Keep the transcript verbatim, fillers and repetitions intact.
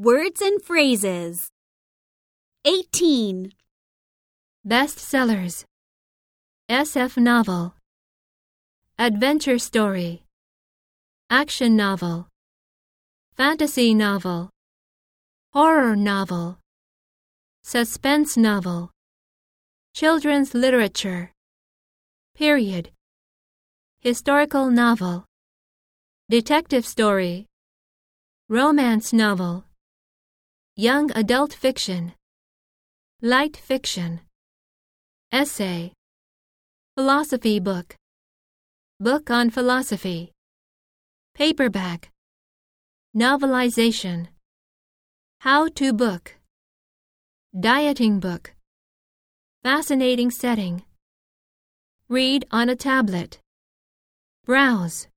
Words and phrases. eighteen. Bestsellers. S F novel. Adventure story. Action novel. Fantasy novel. Horror novel. Suspense novel. Children's literature. Period. Historical novel. Detective story. Romance novel.Young adult fiction, light fiction, essay, philosophy book, book on philosophy, paperback, novelization, how-to book, dieting book, fascinating setting, read on a tablet, browse.